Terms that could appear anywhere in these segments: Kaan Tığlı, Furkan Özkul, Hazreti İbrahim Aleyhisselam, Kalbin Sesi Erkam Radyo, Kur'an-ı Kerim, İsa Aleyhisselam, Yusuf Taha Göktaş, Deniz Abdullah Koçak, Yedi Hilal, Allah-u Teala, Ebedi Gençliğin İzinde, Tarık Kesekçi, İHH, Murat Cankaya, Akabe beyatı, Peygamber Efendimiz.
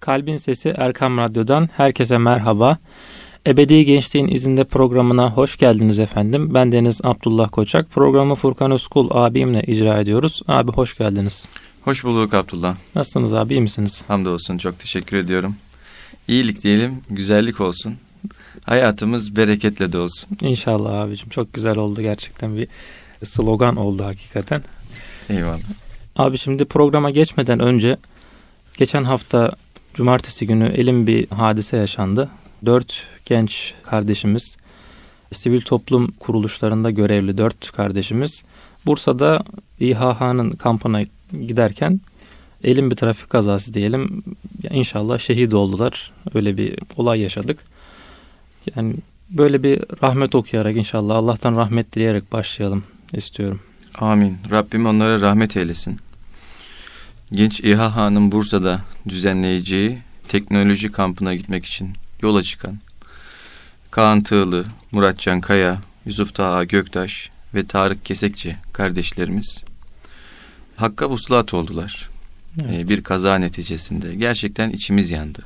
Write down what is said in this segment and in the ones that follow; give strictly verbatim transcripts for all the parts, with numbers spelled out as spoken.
Kalbin Sesi Erkam Radyo'dan herkese merhaba. Ebedi Gençliğin İzinde programına hoş geldiniz efendim. Ben Deniz Abdullah Koçak. Programı Furkan Özkul abimle icra ediyoruz. Abi hoş geldiniz. Hoş bulduk Abdullah. Nasılsınız abi, iyi misiniz? Hamdolsun, çok teşekkür ediyorum. İyilik diyelim, güzellik olsun. Hayatımız bereketle de olsun. İnşallah abicim, çok güzel oldu gerçekten, bir slogan oldu hakikaten. Eyvallah. Abi şimdi programa geçmeden önce geçen hafta cumartesi günü elim bir hadise yaşandı. Dört genç kardeşimiz, sivil toplum kuruluşlarında görevli dört kardeşimiz Bursa'da İHH'nın kampına giderken elim bir trafik kazası diyelim. İnşallah şehit oldular. Öyle bir olay yaşadık. Yani böyle bir rahmet okuyarak inşallah Allah'tan rahmet dileyerek başlayalım istiyorum. Amin. Rabbim onlara rahmet eylesin. Genç İHH'nın Bursa'da düzenleyeceği teknoloji kampına gitmek için yola çıkan Kaan Tığlı, Murat Cankaya, Yusuf Taha Göktaş ve Tarık Kesekçi kardeşlerimiz Hakk'a vuslat oldular. Evet. Ee, bir kaza neticesinde. Gerçekten içimiz yandı.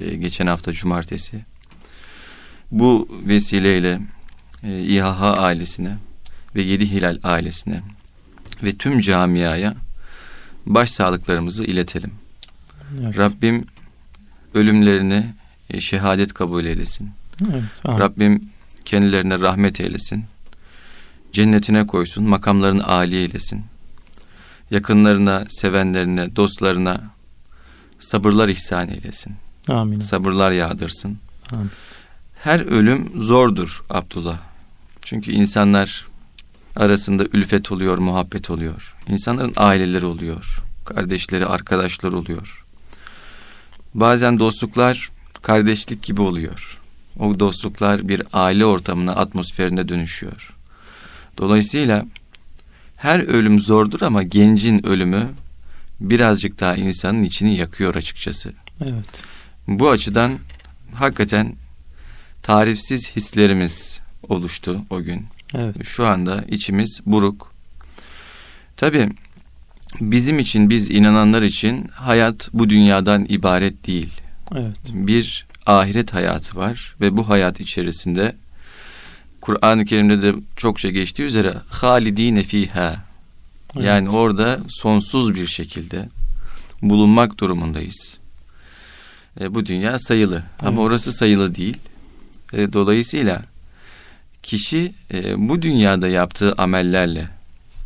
Ee, geçen hafta cumartesi. Bu vesileyle e, İHH ailesine ve Yedi Hilal ailesine ve tüm camiaya başsağlıklarımızı iletelim. Evet. Rabbim ölümlerini şehadet kabul eylesin. Evet, Rabbim kendilerine rahmet eylesin. Cennetine koysun, makamlarını âli eylesin. Yakınlarına, sevenlerine, dostlarına sabırlar ihsan eylesin. Amin. Sabırlar yağdırsın. Amin. Her ölüm zordur Abdullah. Çünkü insanlar arasında ülfet oluyor, muhabbet oluyor. İnsanların aileleri oluyor. Kardeşleri, arkadaşları oluyor. Bazen dostluklar kardeşlik gibi oluyor. O dostluklar bir aile ortamına, atmosferine dönüşüyor. Dolayısıyla her ölüm zordur ama gencin ölümü birazcık daha insanın içini yakıyor açıkçası. Evet. Bu açıdan hakikaten tarifsiz hislerimiz oluştu o gün. Evet. Şu anda içimiz buruk. Tabii bizim için, biz inananlar için hayat bu dünyadan ibaret değil. Evet. Bir ahiret hayatı var ve bu hayat içerisinde Kur'an-ı Kerim'de de çokça geçtiği üzere halidine fiha. Evet. Yani orada sonsuz bir şekilde bulunmak durumundayız. E, bu dünya sayılı, evet, ama orası sayılı değil. E, dolayısıyla kişi e, bu dünyada yaptığı amellerle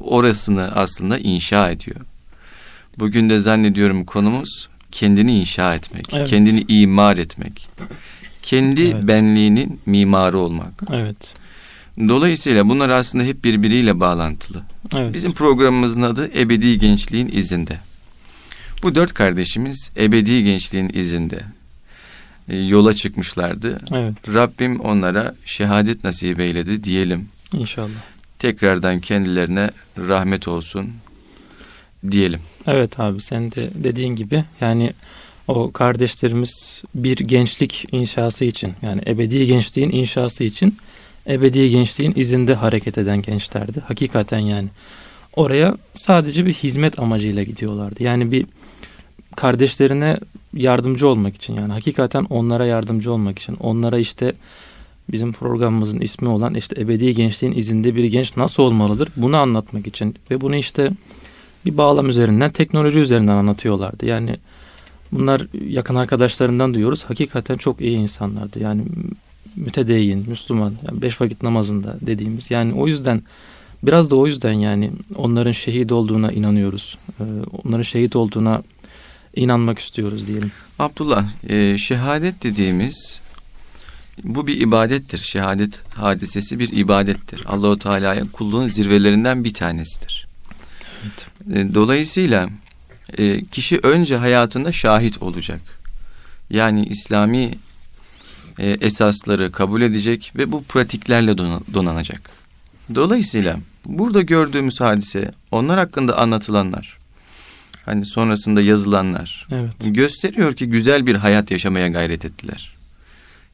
orasını aslında inşa ediyor. Bugün de zannediyorum konumuz kendini inşa etmek, evet, kendini imar etmek, kendi, evet, benliğinin mimarı olmak. Evet. Dolayısıyla bunlar aslında hep birbiriyle bağlantılı. Evet. Bizim programımızın adı Ebedi Gençliğin İzinde. Bu dört kardeşimiz ebedi gençliğin izinde yola çıkmışlardı. Evet. Rabbim onlara şehadet nasip eyledi diyelim. İnşallah. Tekrardan kendilerine rahmet olsun diyelim. Evet abi, sen de dediğin gibi yani o kardeşlerimiz bir gençlik inşası için, yani ebedi gençliğin inşası için ebedi gençliğin izinde hareket eden gençlerdi. Hakikaten yani oraya sadece bir hizmet amacıyla gidiyorlardı. Yani bir kardeşlerine yardımcı olmak için, yani hakikaten onlara yardımcı olmak için, onlara işte bizim programımızın ismi olan işte ebedi gençliğin izinde bir genç nasıl olmalıdır bunu anlatmak için ve bunu işte bir bağlam üzerinden, teknoloji üzerinden anlatıyorlardı. Yani bunlar yakın arkadaşlarından duyuyoruz. Hakikaten çok iyi insanlardı. Yani mütedeyyin, Müslüman, yani beş vakit namazında dediğimiz. Yani o yüzden, biraz da o yüzden yani onların şehit olduğuna inanıyoruz. Ee, onların şehit olduğuna inanmak istiyoruz diyelim. Abdullah, e, şehadet dediğimiz bu bir ibadettir. Şehadet hadisesi bir ibadettir. Allah-u Teala'ya kulluğun zirvelerinden bir tanesidir. Evet. Dolayısıyla kişi önce hayatında şahit olacak. Yani İslami esasları kabul edecek ve bu pratiklerle donanacak. Dolayısıyla burada gördüğümüz hadise, onlar hakkında anlatılanlar, hani sonrasında yazılanlar, evet, gösteriyor ki güzel bir hayat yaşamaya gayret ettiler.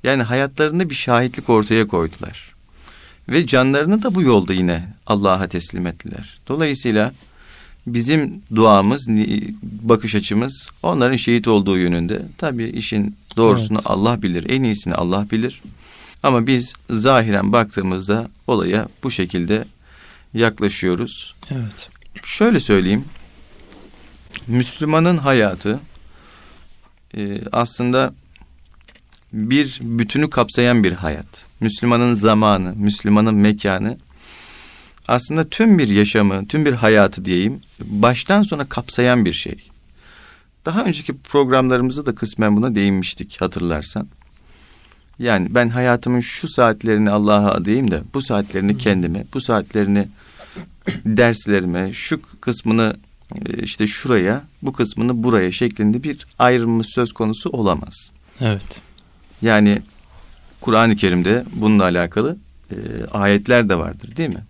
Yani hayatlarında bir şahitlik ortaya koydular. Ve canlarını da bu yolda yine Allah'a teslim ettiler. Dolayısıyla bizim duamız, bakış açımız onların şehit olduğu yönünde. Tabii işin doğrusunu evet. Allah bilir, en iyisini Allah bilir. Ama biz zahiren baktığımızda olaya bu şekilde yaklaşıyoruz. Evet. Şöyle söyleyeyim, Müslümanın hayatı e, aslında bir bütünü kapsayan bir hayat. Müslümanın zamanı, Müslümanın mekanı aslında tüm bir yaşamı, tüm bir hayatı diyeyim, baştan sona kapsayan bir şey. Daha önceki programlarımızda da kısmen buna değinmiştik hatırlarsan. Yani ben hayatımın şu saatlerini Allah'a adayım da bu saatlerini kendime, bu saatlerini derslerime, şu kısmını işte şuraya, bu kısmını buraya şeklinde bir ayrımı söz konusu olamaz. Evet. Yani Kur'an-ı Kerim'de bununla alakalı e, ayetler de vardır değil mi?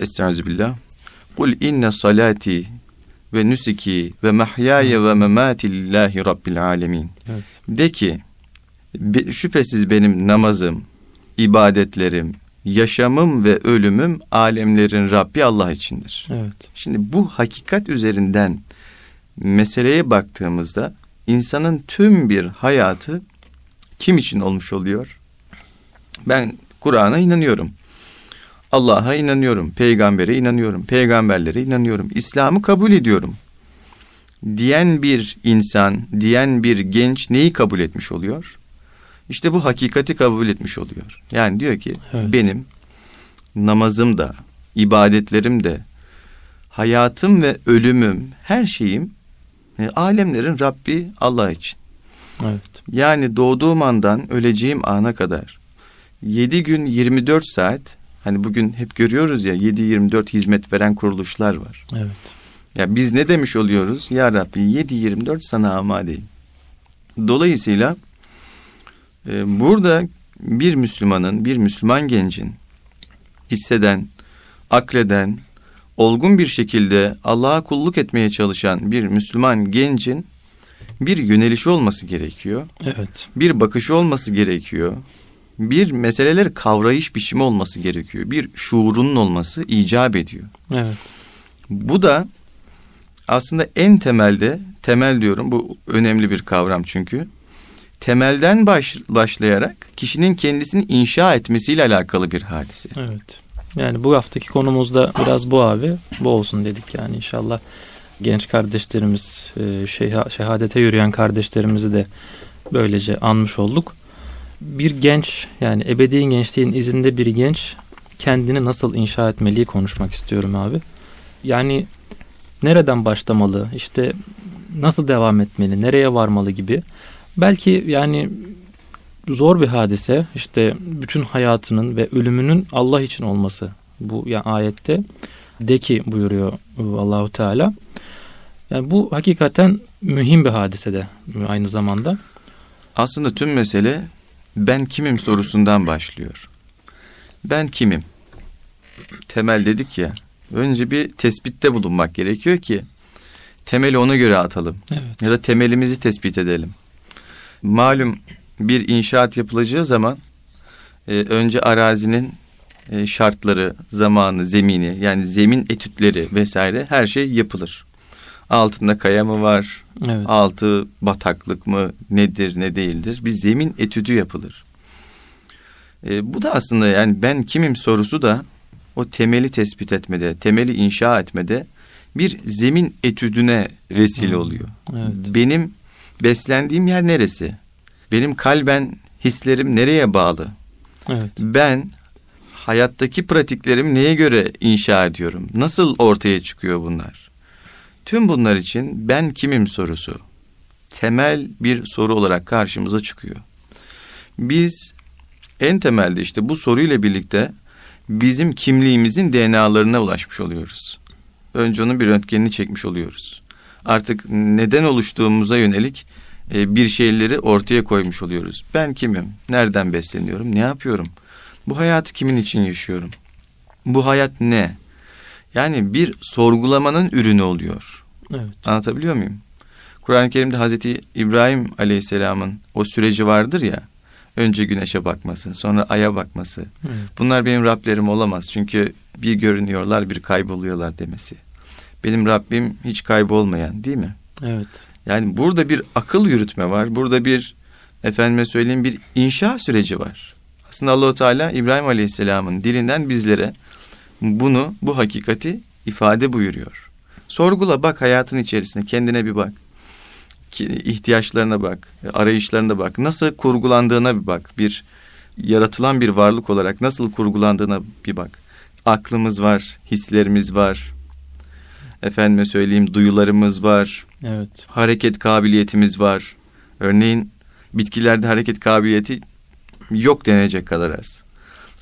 Estağfirullah. Kul inne salati ve nusuki ve mahyaya ve memati lillahi rabbil alemin. Evet. De ki şüphesiz benim namazım, ibadetlerim, yaşamım ve ölümüm alemlerin Rabbi Allah içindir. Evet. Şimdi bu hakikat üzerinden meseleye baktığımızda insanın tüm bir hayatı kim için olmuş oluyor? Ben Kur'an'a inanıyorum. Allah'a inanıyorum, peygambere inanıyorum, peygamberlere inanıyorum, İslam'ı kabul ediyorum diyen bir insan, diyen bir genç neyi kabul etmiş oluyor? İşte bu hakikati kabul etmiş oluyor. Yani diyor ki evet. benim namazım da, ibadetlerim de, hayatım ve ölümüm, her şeyim e, alemlerin Rabbi Allah için. Evet. Yani doğduğum andan öleceğim ana kadar yedi gün yirmi dört saat. Hani bugün hep görüyoruz ya yedi yirmi dört hizmet veren kuruluşlar var. Evet. Ya biz ne demiş oluyoruz? Ya Rabbi yedi yirmi dört sana amadeyim. Dolayısıyla e, burada bir Müslümanın, bir Müslüman gencin hisseden, akleden, olgun bir şekilde Allah'a kulluk etmeye çalışan bir Müslüman gencin bir yönelişi olması gerekiyor. Evet. Bir bakışı olması gerekiyor. Bir meseleleri kavrayış biçimi olması gerekiyor. Bir şuurunun olması icap ediyor. Evet. Bu da aslında en temelde, temel diyorum bu önemli bir kavram çünkü. Temelden baş, başlayarak kişinin kendisini inşa etmesiyle alakalı bir hadise. Evet. Yani bu haftaki konumuzda biraz bu abi, bu olsun dedik yani inşallah. Genç kardeşlerimiz, şehadete yürüyen kardeşlerimizi de böylece anmış olduk. Bir genç yani ebedi gençliğin izinde bir genç kendini nasıl inşa etmeliyi konuşmak istiyorum abi. Yani nereden başlamalı, işte nasıl devam etmeli, nereye varmalı gibi. Belki yani zor bir hadise, işte bütün hayatının ve ölümünün Allah için olması. Bu yani ayette de ki buyuruyor Allah-u Teala. Yani bu hakikaten mühim bir hadise de aynı zamanda. Aslında tüm mesele ben kimim sorusundan başlıyor. Ben kimim? Temel dedik ya. Önce bir tespitte bulunmak gerekiyor ki temeli ona göre atalım. Evet. Ya da temelimizi tespit edelim. Malum bir inşaat yapılacağı zaman e, önce arazinin e, şartları, zamanı, zemini yani zemin etütleri vesaire her şey yapılır. Altında kaya mı var? Evet. Altı bataklık mı? Nedir ne değildir? Bir zemin etüdü yapılır. E, bu da aslında yani ben kimim sorusu da o temeli tespit etmede, temeli inşa etmede bir zemin etüdüne vesile oluyor. Evet. Benim beslendiğim yer neresi? Benim kalben hislerim nereye bağlı? Evet. Ben hayattaki pratiklerim neye göre inşa ediyorum? Nasıl ortaya çıkıyor bunlar? Tüm bunlar için ben kimim sorusu temel bir soru olarak karşımıza çıkıyor. Biz en temelde işte bu soruyla birlikte bizim kimliğimizin D N A'larına ulaşmış oluyoruz. Önce onun bir röntgenini çekmiş oluyoruz. Artık neden oluştuğumuza yönelik bir şeyleri ortaya koymuş oluyoruz. Ben kimim? Nereden besleniyorum? Ne yapıyorum? Bu hayatı kimin için yaşıyorum? Bu hayat ne? Yani bir sorgulamanın ürünü oluyor. Evet. Anlatabiliyor muyum? Kur'an-ı Kerim'de Hazreti İbrahim Aleyhisselam'ın o süreci vardır ya. Önce güneşe bakması, sonra aya bakması. Evet. Bunlar benim Rablerim olamaz. Çünkü bir görünüyorlar, bir kayboluyorlar demesi. benim Rabbim hiç kaybolmayan, değil mi? Evet. Yani burada bir akıl yürütme var. Burada bir, efendime söyleyeyim, bir inşa süreci var. Aslında Allah-u Teala İbrahim Aleyhisselam'ın dilinden bizlere bunu, bu hakikati ifade buyuruyor. Sorgula, bak hayatın içerisine, kendine bir bak. İhtiyaçlarına bak, arayışlarına bak. Nasıl kurgulandığına bir bak. Bir yaratılan bir varlık olarak nasıl kurgulandığına bir bak. Aklımız var, hislerimiz var. Efendime söyleyeyim, duyularımız var. Evet. Hareket kabiliyetimiz var. Örneğin bitkilerde hareket kabiliyeti yok denecek kadar az.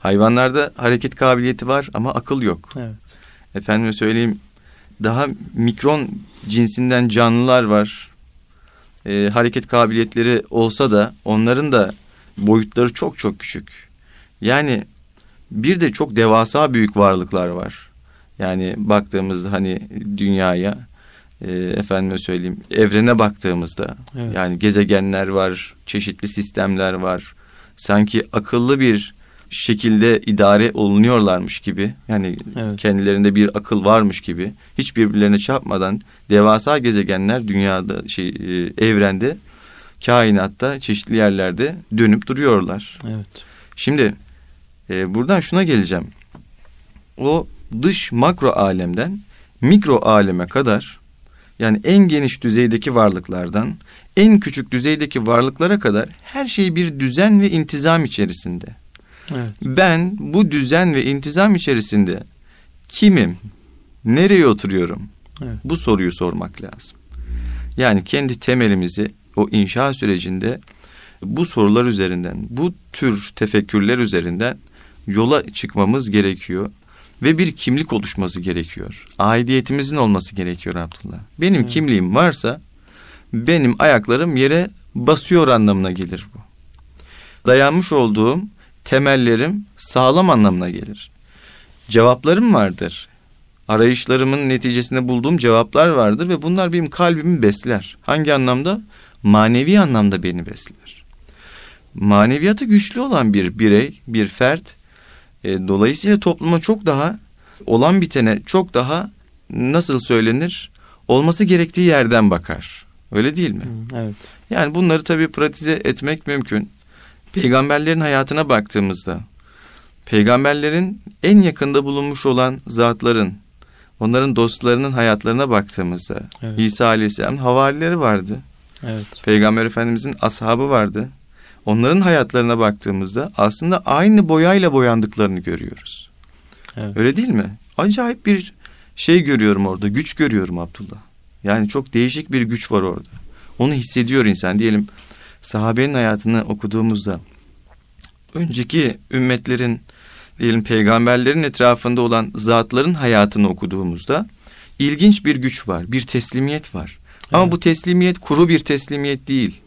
Hayvanlarda hareket kabiliyeti var ama akıl yok. Evet. Efendime söyleyeyim, daha mikron cinsinden canlılar var. Ee, hareket kabiliyetleri olsa da onların da boyutları çok çok küçük. Yani bir de çok devasa büyük varlıklar var. Yani baktığımızda hani dünyaya, e, efendime söyleyeyim, evrene baktığımızda, evet, yani gezegenler var, çeşitli sistemler var. Sanki akıllı bir şekilde idare olunuyorlarmış gibi, yani evet, kendilerinde bir akıl varmış gibi, hiç birbirlerine çarpmadan devasa gezegenler dünyada, şey, evrende, kainatta, çeşitli yerlerde dönüp duruyorlar. Evet. Şimdi e, buradan şuna geleceğim. O dış makro alemden mikro aleme kadar, yani en geniş düzeydeki varlıklardan en küçük düzeydeki varlıklara kadar her şey bir düzen ve intizam içerisinde. Evet. Ben bu düzen ve intizam içerisinde kimim, nereye oturuyorum? Evet. Bu soruyu sormak lazım. Yani kendi temelimizi o inşa sürecinde bu sorular üzerinden, bu tür tefekkürler üzerinden yola çıkmamız gerekiyor ve bir kimlik oluşması gerekiyor. Aidiyetimizin olması gerekiyor Abdullah. Benim evet, kimliğim varsa benim ayaklarım yere basıyor anlamına gelir bu. Dayanmış olduğum temellerim sağlam anlamına gelir. Cevaplarım vardır. Arayışlarımın neticesinde bulduğum cevaplar vardır ve bunlar benim kalbimi besler. Hangi anlamda? Manevi anlamda beni besler. Maneviyatı güçlü olan bir birey, bir fert, e, dolayısıyla topluma çok daha, olan bitene çok daha, nasıl söylenir, olması gerektiği yerden bakar. Öyle değil mi? Evet. Yani bunları tabii pratize etmek mümkün. Peygamberlerin hayatına baktığımızda, peygamberlerin en yakında bulunmuş olan zatların, onların dostlarının hayatlarına baktığımızda, evet, İsa Aleyhisselam'ın havarileri vardı. Evet. Peygamber Efendimiz'in ashabı vardı. Onların hayatlarına baktığımızda aslında aynı boyayla boyandıklarını görüyoruz. Evet. Öyle değil mi? Acayip bir şey görüyorum orada, güç görüyorum Abdullah. Yani çok değişik bir güç var orada. Onu hissediyor insan. Diyelim sahabenin hayatını okuduğumuzda, önceki ümmetlerin, diyelim peygamberlerin etrafında olan zatların hayatını okuduğumuzda ilginç bir güç var, bir teslimiyet var. Evet. Ama bu teslimiyet kuru bir teslimiyet değil.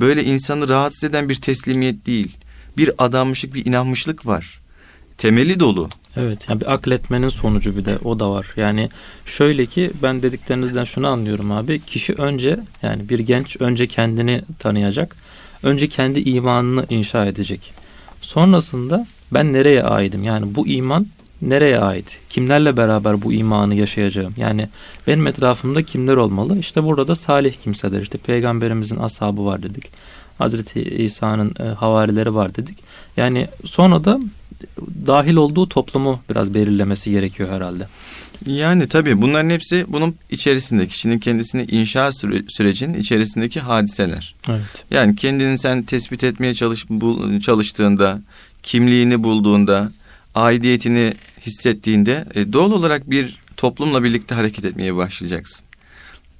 Böyle insanı rahatsız eden bir teslimiyet değil. Bir adanmışlık, bir inanmışlık var. Temeli dolu. Evet, yani bir akletmenin sonucu, bir de o da var. Yani şöyle ki, ben dediklerinizden şunu anlıyorum abi. Kişi önce, yani bir genç önce kendini tanıyacak. Önce kendi imanını inşa edecek. Sonrasında ben nereye aidim? Yani bu iman nereye ait? Kimlerle beraber bu imanı yaşayacağım? Yani benim etrafımda kimler olmalı? İşte burada da salih kimseler. İşte peygamberimizin ashabı var dedik. Hazreti İsa'nın e, havarileri var dedik. Yani sonra da dahil olduğu toplumu biraz belirlemesi gerekiyor herhalde. Yani tabii bunların hepsi bunun içerisindeki, kişinin kendisini inşa süre, sürecinin içerisindeki hadiseler. Evet. Yani kendini sen tespit etmeye çalış, bul, çalıştığında, kimliğini bulduğunda, aidiyetini hissettiğinde e, doğal olarak bir toplumla birlikte hareket etmeye başlayacaksın.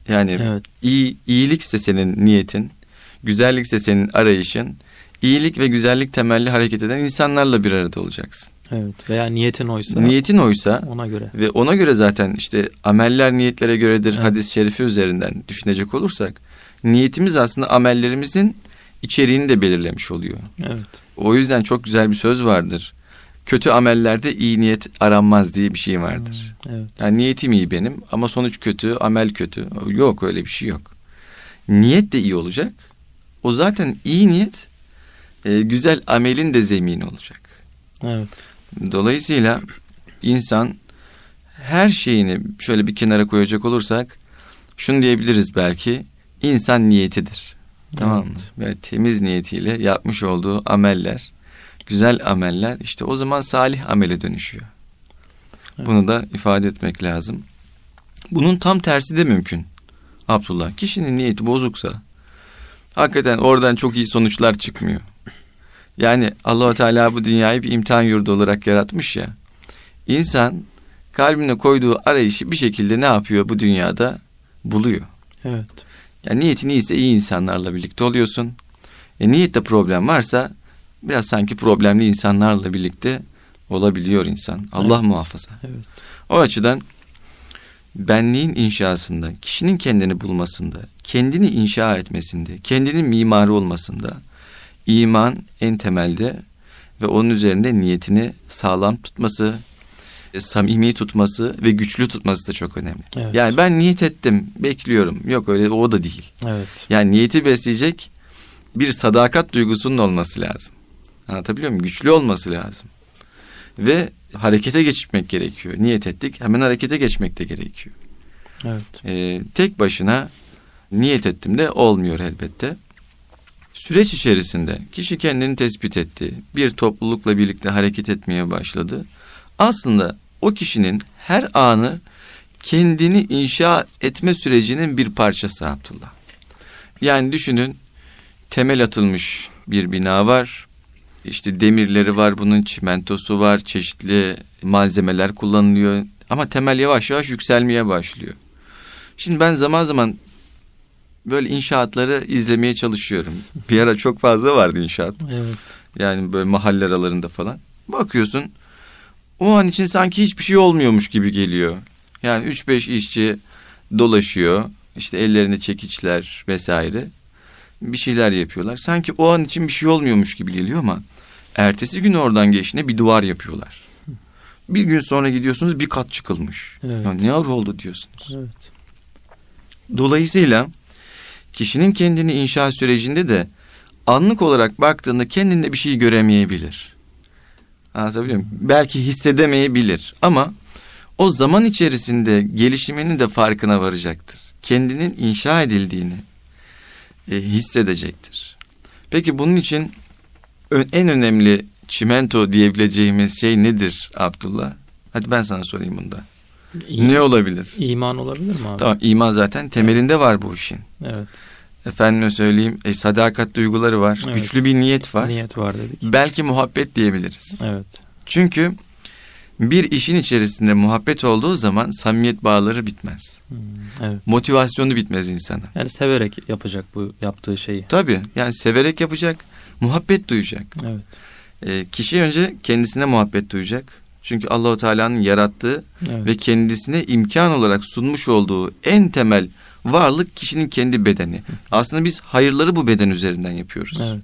Yani evet, iyi, iyilikse senin niyetin, güzellikse senin arayışın, iyilik ve güzellik temelli hareket eden insanlarla bir arada olacaksın. Evet, veya niyetin oysa. Niyetin oysa ona göre. Ve ona göre zaten işte ameller niyetlere göredir, evet, hadis-i şerifi üzerinden düşünecek olursak, niyetimiz aslında amellerimizin içeriğini de belirlemiş oluyor. Evet. O yüzden çok güzel bir söz vardır. Kötü amellerde iyi niyet aranmaz diye bir şey vardır. Evet. Yani niyetim iyi benim ama sonuç kötü, amel kötü. Yok, öyle bir şey yok. Niyet de iyi olacak. O zaten iyi niyet, e, güzel amelin de zemini olacak. Evet. Dolayısıyla insan her şeyini şöyle bir kenara koyacak olursak şunu diyebiliriz belki, insan niyetidir. Evet. Tamam mı? Böyle temiz niyetiyle yapmış olduğu ameller, güzel ameller işte o zaman salih amele dönüşüyor. Evet. Bunu da ifade etmek lazım. Bunun tam tersi de mümkün Abdullah. Kişinin niyeti bozuksa hakikaten oradan çok iyi sonuçlar çıkmıyor. Yani Allah-u Teala bu dünyayı bir imtihan yurdu olarak yaratmış ya. İnsan kalbine koyduğu arayışı bir şekilde ne yapıyor bu dünyada? Buluyor. Evet. Yani niyetin iyiyse iyi insanlarla birlikte oluyorsun. E niyette problem varsa biraz sanki problemli insanlarla birlikte olabiliyor insan. Allah evet. muhafaza. Evet. O açıdan benliğin inşasında, kişinin kendini bulmasında, kendini inşa etmesinde, kendinin mimarı olmasında iman en temelde ve onun üzerinde niyetini sağlam tutması, samimi tutması ve güçlü tutması da çok önemli. Evet. Yani ben niyet ettim, bekliyorum. Yok öyle, o da değil. Evet. Yani niyeti besleyecek bir sadakat duygusunun olması lazım. Anlatabiliyor muyum? Güçlü olması lazım. Ve harekete geçmek gerekiyor. Niyet ettik, hemen harekete geçmek de gerekiyor. Evet. Ee, tek başına niyet ettim de olmuyor elbette. Süreç içerisinde kişi kendini tespit etti. Bir toplulukla birlikte hareket etmeye başladı. Aslında o kişinin her anı kendini inşa etme sürecinin bir parçası Abdullah. Yani düşünün, temel atılmış bir bina var. İşte demirleri var, bunun çimentosu var, çeşitli malzemeler kullanılıyor. Ama temel yavaş yavaş yükselmeye başlıyor. Şimdi ben zaman zaman böyle inşaatları izlemeye çalışıyorum. Bir ara çok fazla vardı inşaat. Evet. Yani böyle mahalle aralarında falan. Bakıyorsun, o an için sanki hiçbir şey olmuyormuş gibi geliyor. Yani üç beş işçi dolaşıyor. İşte ellerinde çekiçler vesaire. Bir şeyler yapıyorlar. Sanki o an için bir şey olmuyormuş gibi geliyor ama ertesi gün oradan geçtiğinde bir duvar yapıyorlar. Bir gün sonra gidiyorsunuz, bir kat çıkılmış. Evet. Yani ne oldu diyorsunuz. Evet. Dolayısıyla kişinin kendini inşa sürecinde de anlık olarak baktığında kendinde bir şey göremeyebilir. Anlatabiliyor muyum? Belki hissedemeyebilir ama o zaman içerisinde gelişiminin de farkına varacaktır. Kendinin inşa edildiğini E, hissedecektir. Peki bunun için ö- en önemli çimento diyebileceğimiz şey nedir Abdullah? Hadi ben sana sorayım bunda. İman, ne olabilir? İman olabilir mi abi? Tamam, iman zaten temelinde evet. var bu işin. Evet. Efendime söyleyeyim, e, sadakat duyguları var. Evet. Güçlü bir niyet var. Niyet var dedik. Belki muhabbet diyebiliriz. Evet. Çünkü bir işin içerisinde muhabbet olduğu zaman samimiyet bağları bitmez. Hmm, evet. Motivasyonu bitmez insanın. Yani severek yapacak bu yaptığı şeyi. Tabii. Yani severek yapacak, muhabbet duyacak. Evet. Ee, kişi önce kendisine muhabbet duyacak. Çünkü Allah-u Teala'nın yarattığı evet. ve kendisine imkan olarak sunmuş olduğu en temel varlık kişinin kendi bedeni. Aslında biz hayırları bu beden üzerinden yapıyoruz. Evet.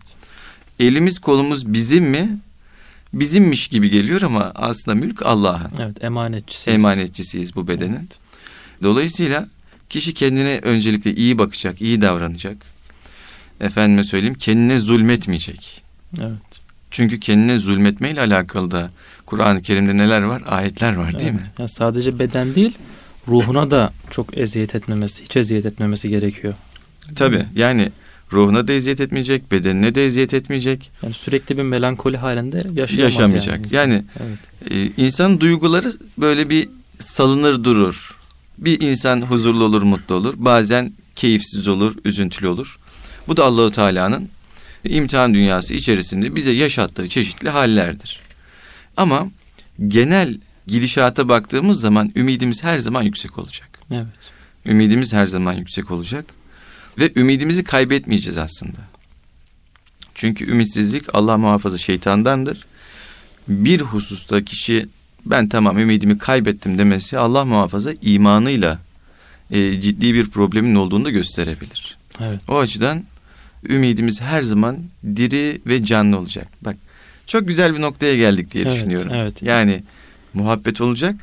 Elimiz kolumuz bizim mi? Bizimmiş gibi geliyor ama aslında mülk Allah'ın. Evet, emanetçisiyiz. Emanetçisiyiz bu bedenin. Evet. Dolayısıyla kişi kendine öncelikle iyi bakacak, iyi davranacak. Efendime söyleyeyim, kendine zulmetmeyecek. Evet. Çünkü kendine zulmetmeyle alakalı da Kur'an-ı Kerim'de neler var? Ayetler var değil evet. mi? Yani sadece beden değil, ruhuna da çok eziyet etmemesi, hiç eziyet etmemesi gerekiyor. Tabii yani... Ruhuna da eziyet etmeyecek, bedenine de eziyet etmeyecek. Yani sürekli bir melankoli halinde yaşayamayacak. Yani, insan. yani evet. e, insanın duyguları böyle bir salınır durur. Bir insan huzurlu olur, mutlu olur. Bazen keyifsiz olur, üzüntülü olur. Bu da Allah-u Teala'nın imtihan dünyası içerisinde bize yaşattığı çeşitli hallerdir. Ama genel gidişata baktığımız zaman ümidimiz her zaman yüksek olacak. Evet. Ümidimiz her zaman yüksek olacak. Ve ümidimizi kaybetmeyeceğiz aslında. Çünkü ümitsizlik Allah muhafaza şeytandandır. Bir hususta kişi ben tamam ümidimi kaybettim demesi Allah muhafaza imanıyla e, ciddi bir problemin olduğunu da gösterebilir. Evet. O açıdan ümidimiz her zaman diri ve canlı olacak. Bak çok güzel bir noktaya geldik diye evet, düşünüyorum. Evet. Yani muhabbet olacak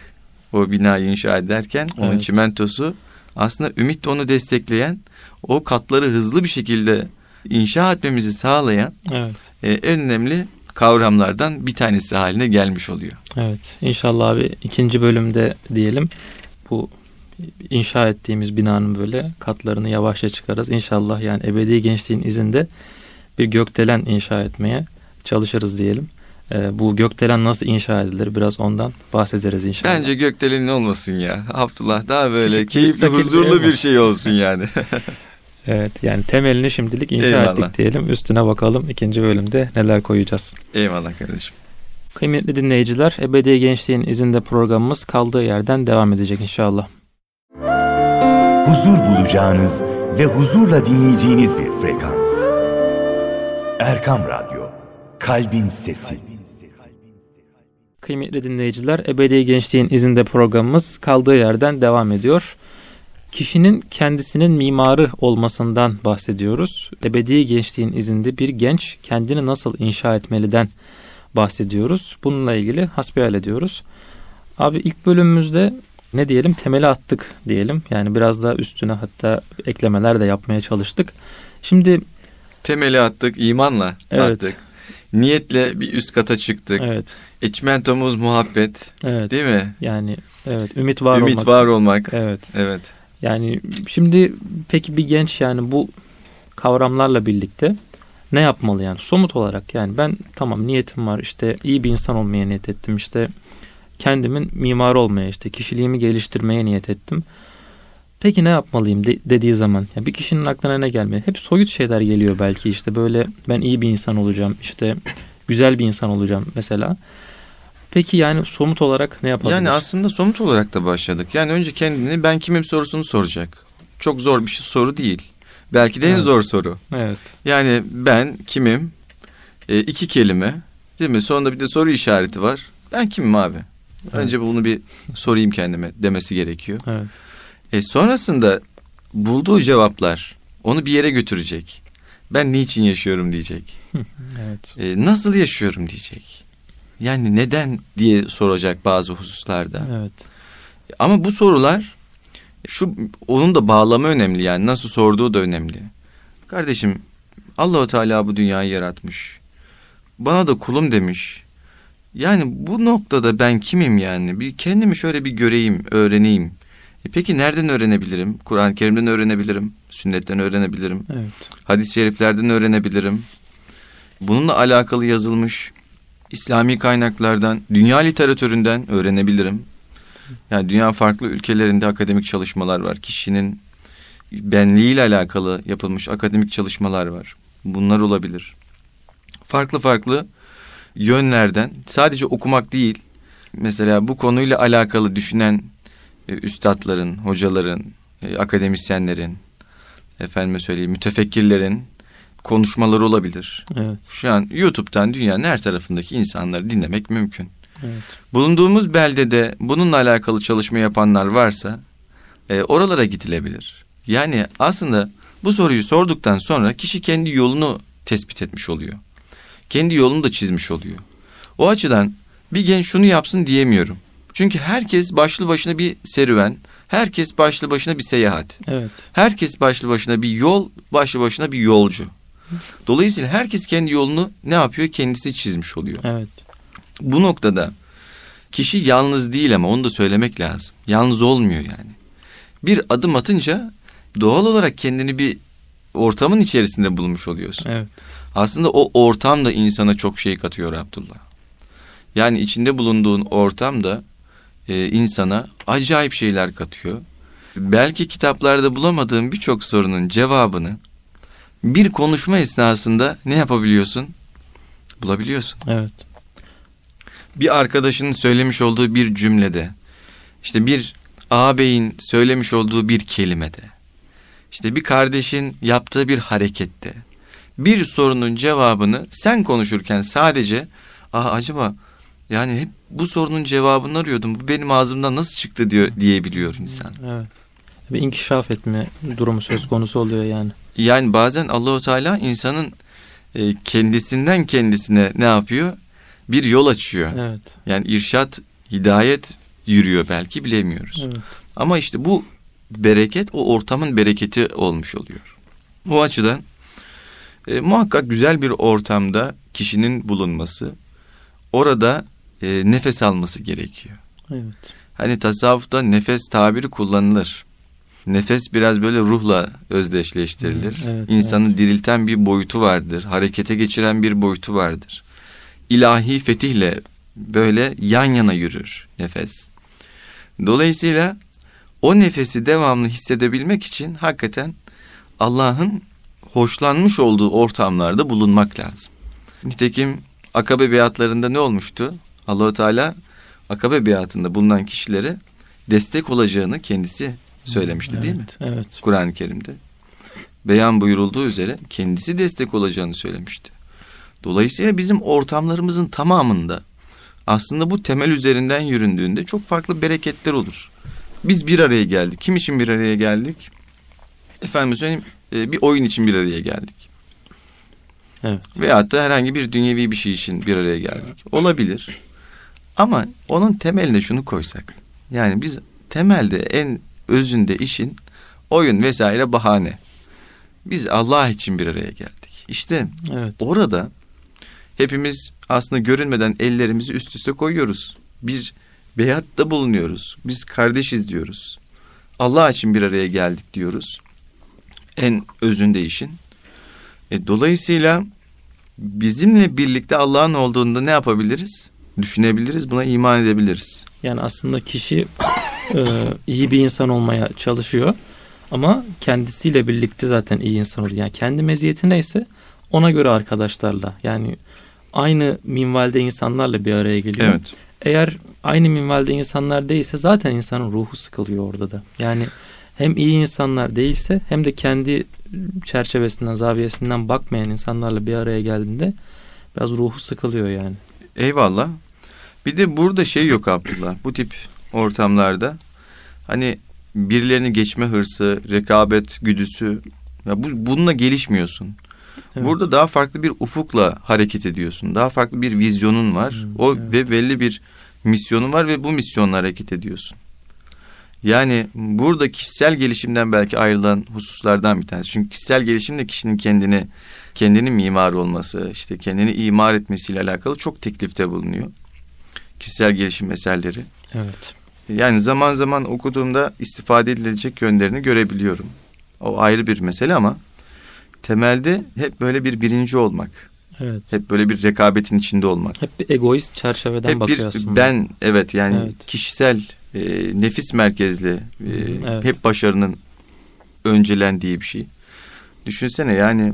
o binayı inşa ederken onun evet. çimentosu. Aslında ümit de onu destekleyen, o katları hızlı bir şekilde inşa etmemizi sağlayan evet. e, en önemli kavramlardan bir tanesi haline gelmiş oluyor. Evet, inşallah abi ikinci bölümde diyelim bu inşa ettiğimiz binanın böyle katlarını yavaşça çıkarız. İnşallah yani ebedi gençliğin izinde bir gökdelen inşa etmeye çalışırız diyelim. Ee, bu gökdelen nasıl inşa edilir? Biraz ondan bahsederiz inşallah. Bence gökdelenin olmasın ya Abdullah, daha böyle keyifli, huzurlu bir şey olsun yani. Evet, yani temelini şimdilik inşa Eyvallah. ettik diyelim. Üstüne bakalım ikinci bölümde neler koyacağız. Eyvallah kardeşim. Kıymetli dinleyiciler, Ebedi Gençliğin İzinde programımız kaldığı yerden devam edecek inşallah. Huzur bulacağınız ve huzurla dinleyeceğiniz bir frekans. Erkam Radyo, Kalbin Sesi. Kıymetli dinleyiciler, Ebedi Gençliğin İzinde programımız kaldığı yerden devam ediyor. Kişinin kendisinin mimarı olmasından bahsediyoruz. Ebedi gençliğin izinde bir genç kendini nasıl inşa etmeliden bahsediyoruz. Bununla ilgili hasbihal ediyoruz. Abi ilk bölümümüzde ne diyelim, temeli attık diyelim. Yani biraz daha üstüne hatta eklemeler de yapmaya çalıştık. Şimdi temeli attık, imanla evet. attık. Niyetle bir üst kata çıktık. Evet. Eçmentomuz muhabbet. Evet. Değil mi? Yani evet, ümit var ümit olmak. Ümit var olmak. Evet. Evet. Yani şimdi peki bir genç yani bu kavramlarla birlikte ne yapmalı yani somut olarak? Yani ben tamam niyetim var, işte iyi bir insan olmaya niyet ettim, işte kendimin mimarı olmaya, işte kişiliğimi geliştirmeye niyet ettim. Peki ne yapmalıyım de, dediği zaman yani bir kişinin aklına ne gelmeli? Hep soyut şeyler geliyor belki, işte böyle ben iyi bir insan olacağım, işte güzel bir insan olacağım mesela. Peki yani somut olarak ne yapabiliriz? Yani aslında somut olarak da başladık. Yani önce kendini ben kimim sorusunu soracak. Çok zor bir şey, soru değil. Belki de en evet. zor soru. Evet. Yani ben kimim? E, iki kelime değil mi? Sonunda bir de soru işareti var. Ben kimim abi? Evet. Önce bunu bir sorayım kendime demesi gerekiyor. Evet. E, sonrasında bulduğu cevaplar onu bir yere götürecek. Ben niçin yaşıyorum diyecek. Evet. E, nasıl yaşıyorum diyecek. Yani neden diye soracak bazı hususlarda. Evet. Ama bu sorular şu, onun da bağlamı önemli, yani nasıl sorduğu da önemli. Kardeşim, Allah-u Teala bu dünyayı yaratmış. Bana da kulum demiş. Yani bu noktada ben kimim yani? Bir kendimi şöyle bir göreyim, öğreneyim. E peki nereden öğrenebilirim? Kur'an-ı Kerim'den öğrenebilirim, sünnetten öğrenebilirim. Evet. Hadis-i şeriflerden öğrenebilirim. Bununla alakalı yazılmış İslami kaynaklardan, dünya literatüründen öğrenebilirim. Yani dünya farklı ülkelerinde akademik çalışmalar var. Kişinin benliğiyle alakalı yapılmış akademik çalışmalar var. Bunlar olabilir. Farklı farklı yönlerden, sadece okumak değil, mesela bu konuyla alakalı düşünen üstadların, hocaların, akademisyenlerin, efendime söyleyeyim, mütefekkirlerin konuşmaları olabilir. Evet. Şu an YouTube'dan dünyanın her tarafındaki insanları dinlemek mümkün. Evet. Bulunduğumuz beldede bununla alakalı çalışma yapanlar varsa e, oralara gidilebilir. Yani aslında bu soruyu sorduktan sonra kişi kendi yolunu tespit etmiş oluyor. Kendi yolunu da çizmiş oluyor. O açıdan bir genç şunu yapsın diyemiyorum. Çünkü herkes başlı başına bir serüven, herkes başlı başına bir seyahat. Evet. Herkes başlı başına bir yol, başlı başına bir yolcu. Dolayısıyla herkes kendi yolunu ne yapıyor? Kendisi çizmiş oluyor. Evet. Bu noktada kişi yalnız değil, ama onu da söylemek lazım. Yalnız olmuyor yani. Bir adım atınca doğal olarak kendini bir ortamın içerisinde bulmuş oluyorsun. Evet. Aslında o ortam da insana çok şey katıyor Abdullah. Yani içinde bulunduğun ortam da e, insana acayip şeyler katıyor. Belki kitaplarda bulamadığın birçok sorunun cevabını bir konuşma esnasında ne yapabiliyorsun? Bulabiliyorsun. Evet. Bir arkadaşının söylemiş olduğu bir cümlede, işte bir ağabeyin söylemiş olduğu bir kelimede, işte bir kardeşin yaptığı bir harekette, bir sorunun cevabını sen konuşurken sadece, "Aa, acaba yani hep bu sorunun cevabını arıyordum, bu benim ağzımdan nasıl çıktı?" diyor, diyebiliyor insan. Evet. Bir inkişaf etme durumu söz konusu oluyor yani. Yani bazen Allah-u Teala insanın kendisinden kendisine ne yapıyor? Bir yol açıyor. Evet. Yani irşat, hidayet yürüyor, belki bilemiyoruz. Evet. Ama işte bu bereket, o ortamın bereketi olmuş oluyor. O açıdan E, muhakkak güzel bir ortamda kişinin bulunması, orada e, nefes alması gerekiyor. Evet. Hani tasavvufta nefes tabiri kullanılır. Nefes biraz böyle ruhla özdeşleştirilir. Evet, İnsanı evet. dirilten bir boyutu vardır. Harekete geçiren bir boyutu vardır. İlahi fetihle böyle yan yana yürür nefes. Dolayısıyla o nefesi devamlı hissedebilmek için hakikaten Allah'ın hoşlanmış olduğu ortamlarda bulunmak lazım. Nitekim Akabe beyatlarında ne olmuştu? Allah-u Teala Akabe beyatında bulunan kişilere destek olacağını kendisi söylemişti, evet, değil mi? Evet. Kur'an-ı Kerim'de beyan buyurulduğu üzere kendisi destek olacağını söylemişti. Dolayısıyla bizim ortamlarımızın tamamında aslında bu temel üzerinden yüründüğünde çok farklı bereketler olur. Biz bir araya geldik. Kim için bir araya geldik? Efendim söyleyeyim, bir oyun için bir araya geldik. Evet. Veyahut da herhangi bir dünyevi bir şey için bir araya geldik. Olabilir. Ama onun temeline şunu koysak. Yani biz temelde en özünde işin oyun vesaire bahane. Biz Allah için bir araya geldik. İşte evet. orada hepimiz aslında görünmeden ellerimizi üst üste koyuyoruz. Bir beyatta bulunuyoruz. Biz kardeşiz diyoruz. Allah için bir araya geldik diyoruz. En özünde işin. E, dolayısıyla bizimle birlikte Allah'ın olduğunda ne yapabiliriz? Düşünebiliriz, buna iman edebiliriz. Yani aslında kişi e, iyi bir insan olmaya çalışıyor ama kendisiyle birlikte zaten iyi insan oluyor. Yani kendi meziyeti neyse ona göre arkadaşlarla, yani aynı minvalde insanlarla bir araya geliyor. Evet. Eğer aynı minvalde insanlar değilse zaten insanın ruhu sıkılıyor orada da. Yani hem iyi insanlar değilse hem de kendi çerçevesinden, zaviyesinden bakmayan insanlarla bir araya geldiğinde biraz ruhu sıkılıyor yani. Eyvallah. Bir de burada şey yok Abdullah. Bu tip ortamlarda hani birilerini geçme hırsı, rekabet güdüsü, ya bu, bununla gelişmiyorsun. Evet. Burada daha farklı bir ufukla hareket ediyorsun. Daha farklı bir vizyonun var. Evet, o evet. ve belli bir misyonun var ve bu misyonla hareket ediyorsun. Yani burada kişisel gelişimden belki ayrılan hususlardan bir tanesi. Çünkü kişisel gelişimle kişinin kendini, kendini mimar olması, işte kendini imar etmesiyle alakalı çok teklifte bulunuyor. Kişisel gelişim eserleri. Evet. Yani zaman zaman okuduğumda istifade edilecek yönlerini görebiliyorum. O ayrı bir mesele ama temelde hep böyle bir birinci olmak. Evet. Hep böyle bir rekabetin içinde olmak. Hep bir egoist çerçeveden hep bakıyor bir aslında. Ben, evet yani evet. kişisel E, nefis merkezli e, evet. hep başarının öncelendiği bir şey. Düşünsene yani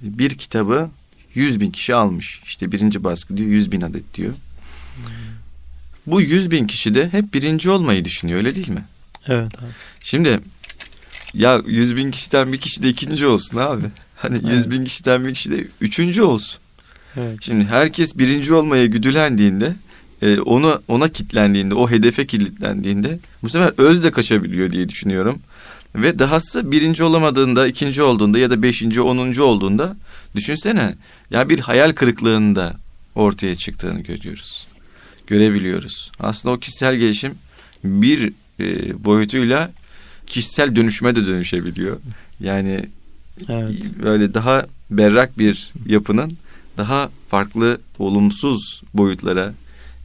bir kitabı yüz bin kişi almış. İşte birinci baskı diyor yüz bin adet diyor. Hmm. Bu yüz bin kişi de hep birinci olmayı düşünüyor, öyle değil mi? Evet abi. Şimdi ya yüz bin kişiden bir kişi de ikinci olsun abi. Hani evet. yüz bin kişiden bir kişi de üçüncü olsun. Evet. Şimdi herkes birinci olmaya güdülendiğinde, Onu ona kilitlendiğinde, o hedefe kilitlendiğinde bu sefer öz de kaçabiliyor diye düşünüyorum. Ve dahası birinci olamadığında, ikinci olduğunda ya da beşinci, onuncu olduğunda düşünsene ya bir hayal kırıklığında ortaya çıktığını görüyoruz. Görebiliyoruz. Aslında o kişisel gelişim bir e, boyutuyla kişisel dönüşme de dönüşebiliyor. Yani evet. böyle daha berrak bir yapının daha farklı olumsuz boyutlara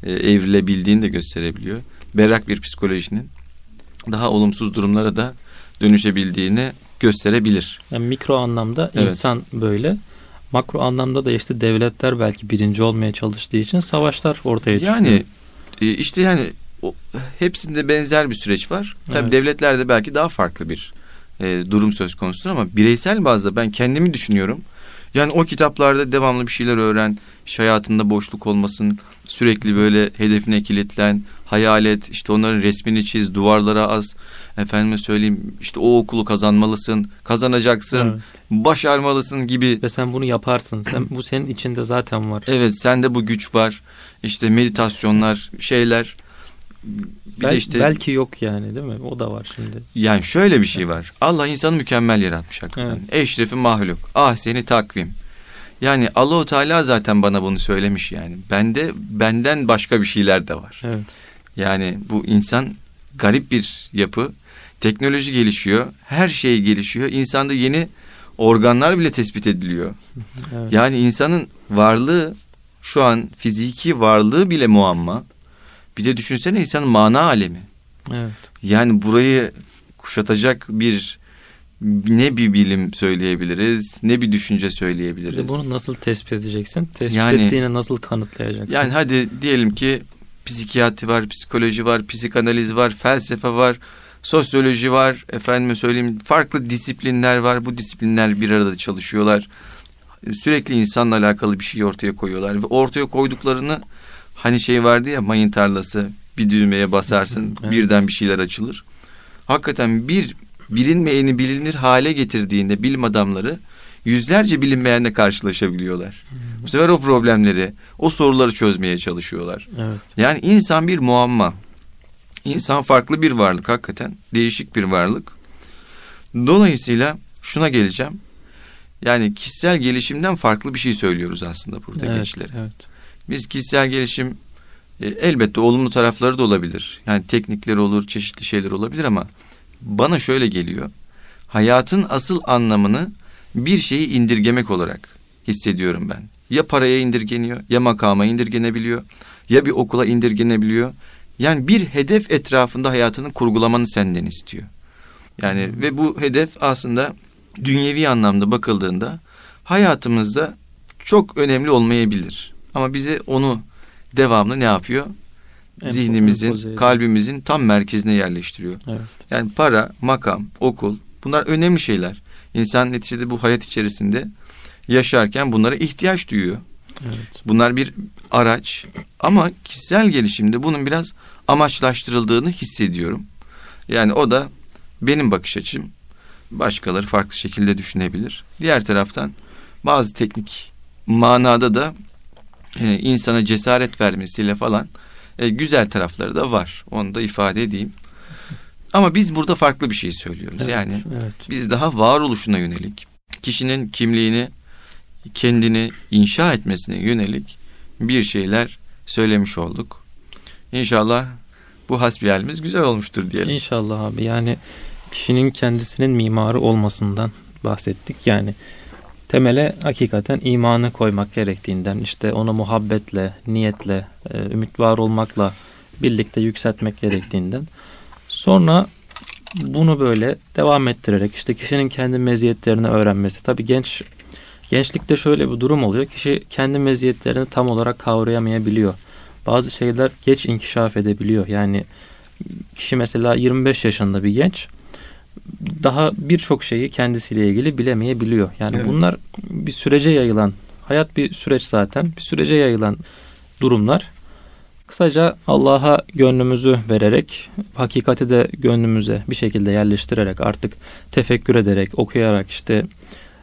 evrilebildiğini de gösterebiliyor. Berrak bir psikolojinin daha olumsuz durumlara da dönüşebildiğini gösterebilir. Yani mikro anlamda evet. insan böyle. Makro anlamda da işte devletler belki birinci olmaya çalıştığı için savaşlar ortaya çıkıyor. Yani işte yani o, hepsinde benzer bir süreç var. Tabii evet. devletlerde belki daha farklı bir e, durum söz konusu ama bireysel bazda ben kendimi düşünüyorum. Yani o kitaplarda devamlı bir şeyler öğren, iş hayatında boşluk olmasın, sürekli böyle hedefine kilitlen, hayal et, işte onların resmini çiz, duvarlara az, efendime söyleyeyim işte o okulu kazanmalısın, kazanacaksın, evet. başarmalısın gibi. Ve sen bunu yaparsın, sen, bu senin içinde zaten var. Evet, sende bu güç var, işte meditasyonlar, şeyler. Bir Bel, de işte, belki yok yani değil mi? O da var şimdi. Yani şöyle bir şey var. Allah insanı mükemmel yaratmış hakikaten. Evet. Eşrefi mahluk. Ah seni takvim. Yani Allah-u Teala zaten bana bunu söylemiş yani. Bende benden başka bir şeyler de var. Evet. Yani bu insan garip bir yapı. Teknoloji gelişiyor. Her şey gelişiyor. İnsanda yeni organlar bile tespit ediliyor. Evet. Yani insanın varlığı, şu an fiziki varlığı bile muamma. Bir de düşünsene insanın mana alemi. Evet. Yani burayı kuşatacak bir, ne bir bilim söyleyebiliriz, ne bir düşünce söyleyebiliriz. Bunu nasıl tespit edeceksin? Tespit yani, ettiğini nasıl kanıtlayacaksın? Yani hadi diyelim ki psikiyatri var, psikoloji var, psikanaliz var, felsefe var, sosyoloji var, efendime söyleyeyim farklı disiplinler var. Bu disiplinler bir arada çalışıyorlar. Sürekli insanla alakalı bir şey ortaya koyuyorlar ve ortaya koyduklarını, hani şey vardı ya, mayın tarlası, bir düğmeye basarsın evet. birden bir şeyler açılır. Hakikaten bir bilinmeyeni bilinir hale getirdiğinde bilim adamları yüzlerce bilinmeyenle karşılaşabiliyorlar. Bu sefer o problemleri, o soruları çözmeye çalışıyorlar. Evet. Yani insan bir muamma. İnsan farklı bir varlık, hakikaten değişik bir varlık. Dolayısıyla şuna geleceğim. Yani kişisel gelişimden farklı bir şey söylüyoruz aslında burada evet, gençlere. Evet. Biz kişisel gelişim e, elbette olumlu tarafları da olabilir. Yani teknikler olur, çeşitli şeyler olabilir ama bana şöyle geliyor. Hayatın asıl anlamını bir şeyi indirgemek olarak hissediyorum ben. Ya paraya indirgeniyor, ya makama indirgenebiliyor, ya bir okula indirgenebiliyor. Yani bir hedef etrafında hayatını kurgulamanı senden istiyor. Yani hmm. ve bu hedef aslında dünyevi anlamda bakıldığında hayatımızda çok önemli olmayabilir. Ama bize onu devamlı ne yapıyor? Zihnimizin, kalbimizin tam merkezine yerleştiriyor. Evet. Yani para, makam, okul, bunlar önemli şeyler. İnsan neticede bu hayat içerisinde yaşarken bunlara ihtiyaç duyuyor. Evet. Bunlar bir araç ama kişisel gelişimde bunun biraz amaçlaştırıldığını hissediyorum. Yani o da benim bakış açım. Başkaları farklı şekilde düşünebilir. Diğer taraftan bazı teknik manada da e, insana cesaret vermesiyle falan e, güzel tarafları da var. Onu da ifade edeyim. Ama biz burada farklı bir şey söylüyoruz. Evet, yani evet. biz daha varoluşuna yönelik, kişinin kimliğini, kendini inşa etmesine yönelik bir şeyler söylemiş olduk. İnşallah bu hasbihalimiz güzel olmuştur diyelim. İnşallah abi, yani kişinin kendisinin mimarı olmasından bahsettik. Yani temele hakikaten imanı koymak gerektiğinden, işte onu muhabbetle, niyetle, ümit var olmakla birlikte yükseltmek gerektiğinden. Sonra bunu böyle devam ettirerek işte kişinin kendi meziyetlerini öğrenmesi. Tabii genç gençlikte şöyle bir durum oluyor. Kişi kendi meziyetlerini tam olarak kavrayamayabiliyor. Bazı şeyler geç inkişaf edebiliyor. Yani kişi mesela yirmi beş yaşında bir genç daha birçok şeyi kendisiyle ilgili bilemeyebiliyor. Yani evet. bunlar bir sürece yayılan, hayat bir süreç zaten, bir sürece yayılan durumlar. Kısaca Allah'a gönlümüzü vererek, hakikati de gönlümüze bir şekilde yerleştirerek, artık tefekkür ederek, okuyarak, işte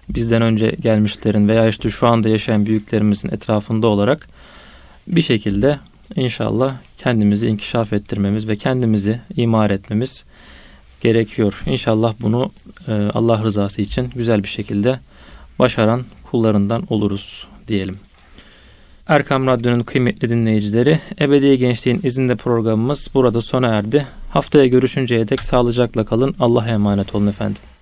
bizden önce gelmişlerin veya işte şu anda yaşayan büyüklerimizin etrafında olarak bir şekilde inşallah kendimizi inkişaf ettirmemiz ve kendimizi imar etmemiz gerekiyor. İnşallah bunu Allah rızası için güzel bir şekilde başaran kullarından oluruz diyelim. Erkam Radyo'nun kıymetli dinleyicileri, Ebedi Gençliğin İzinde programımız burada sona erdi. Haftaya görüşünceye dek sağlıcakla kalın. Allah'a emanet olun efendim.